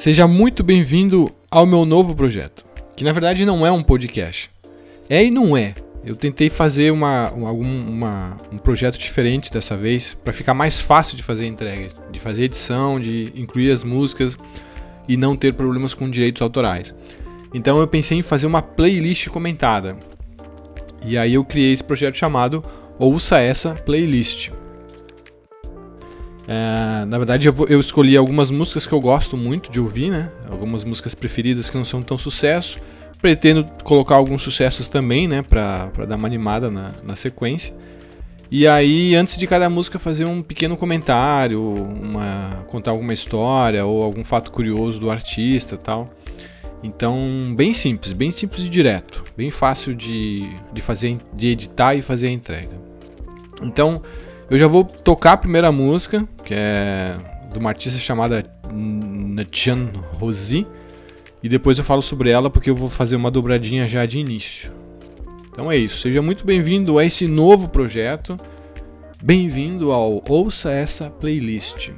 Seja muito bem-vindo ao meu novo projeto, que na verdade não é um podcast. É e não é. Eu tentei fazer um projeto diferente dessa vez, para ficar mais fácil de fazer a entrega, de fazer edição, de incluir as músicas e não ter problemas com direitos autorais. Então eu pensei em fazer uma playlist comentada. E aí eu criei esse projeto chamado Ouça Essa Playlist. Na verdade eu escolhi algumas músicas que eu gosto muito de ouvir, né? Algumas músicas preferidas que não são tão sucesso. Pretendo colocar alguns sucessos também, né? Pra dar uma animada na sequência. E aí, antes de cada música, fazer um pequeno comentário, contar alguma história ou algum fato curioso do artista e tal. Então, bem simples e direto. Bem fácil de fazer, de editar e fazer a entrega. Então, eu já vou tocar a primeira música, que é de uma artista chamada Natchan Rozi, e depois eu falo sobre ela porque eu vou fazer uma dobradinha já de início. Então é isso, seja muito bem-vindo a esse novo projeto, bem-vindo ao Ouça Essa Playlist.